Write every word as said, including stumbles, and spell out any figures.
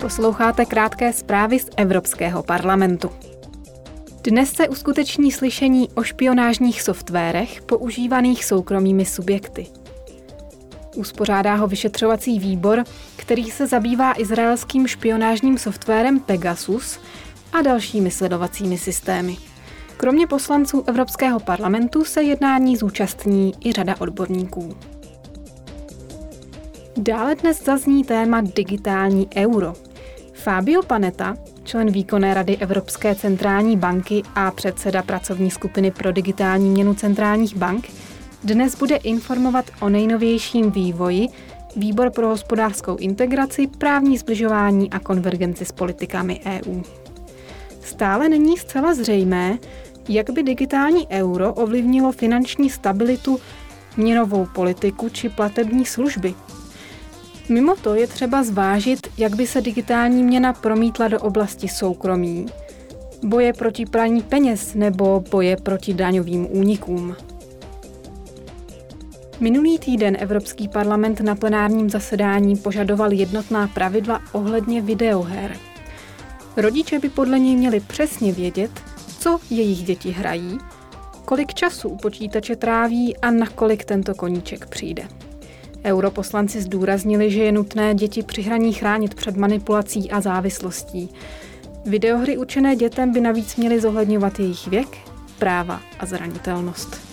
Posloucháte krátké zprávy z Evropského parlamentu. Dnes se uskuteční slyšení o špionážních softwarech používaných soukromými subjekty. Uspořádá ho vyšetřovací výbor, který se zabývá izraelským špionážním softwarem Pegasus a dalšími sledovacími systémy. Kromě poslanců Evropského parlamentu se jednání zúčastní i řada odborníků. Dále dnes zazní téma digitální euro. Fabio Panetta, člen výkonné rady Evropské centrální banky a předseda pracovní skupiny pro digitální měnu centrálních bank, dnes bude informovat o nejnovějším vývoji Výbor pro hospodářskou integraci, právní sbližování a konvergenci s politikami E U. Stále není zcela zřejmé, jak by digitální euro ovlivnilo finanční stabilitu, měnovou politiku či platební služby. Mimo to je třeba zvážit, jak by se digitální měna promítla do oblasti soukromí, boje proti praní peněz nebo boje proti daňovým únikům. Minulý týden Evropský parlament na plenárním zasedání požadoval jednotná pravidla ohledně videoher. Rodiče by podle něj měli přesně vědět, co jejich děti hrají, kolik času u počítače tráví a na kolik tento koníček přijde. Europoslanci zdůraznili, že je nutné děti při hraní chránit před manipulací a závislostí. Videohry určené dětem by navíc měly zohledňovat jejich věk, práva a zranitelnost.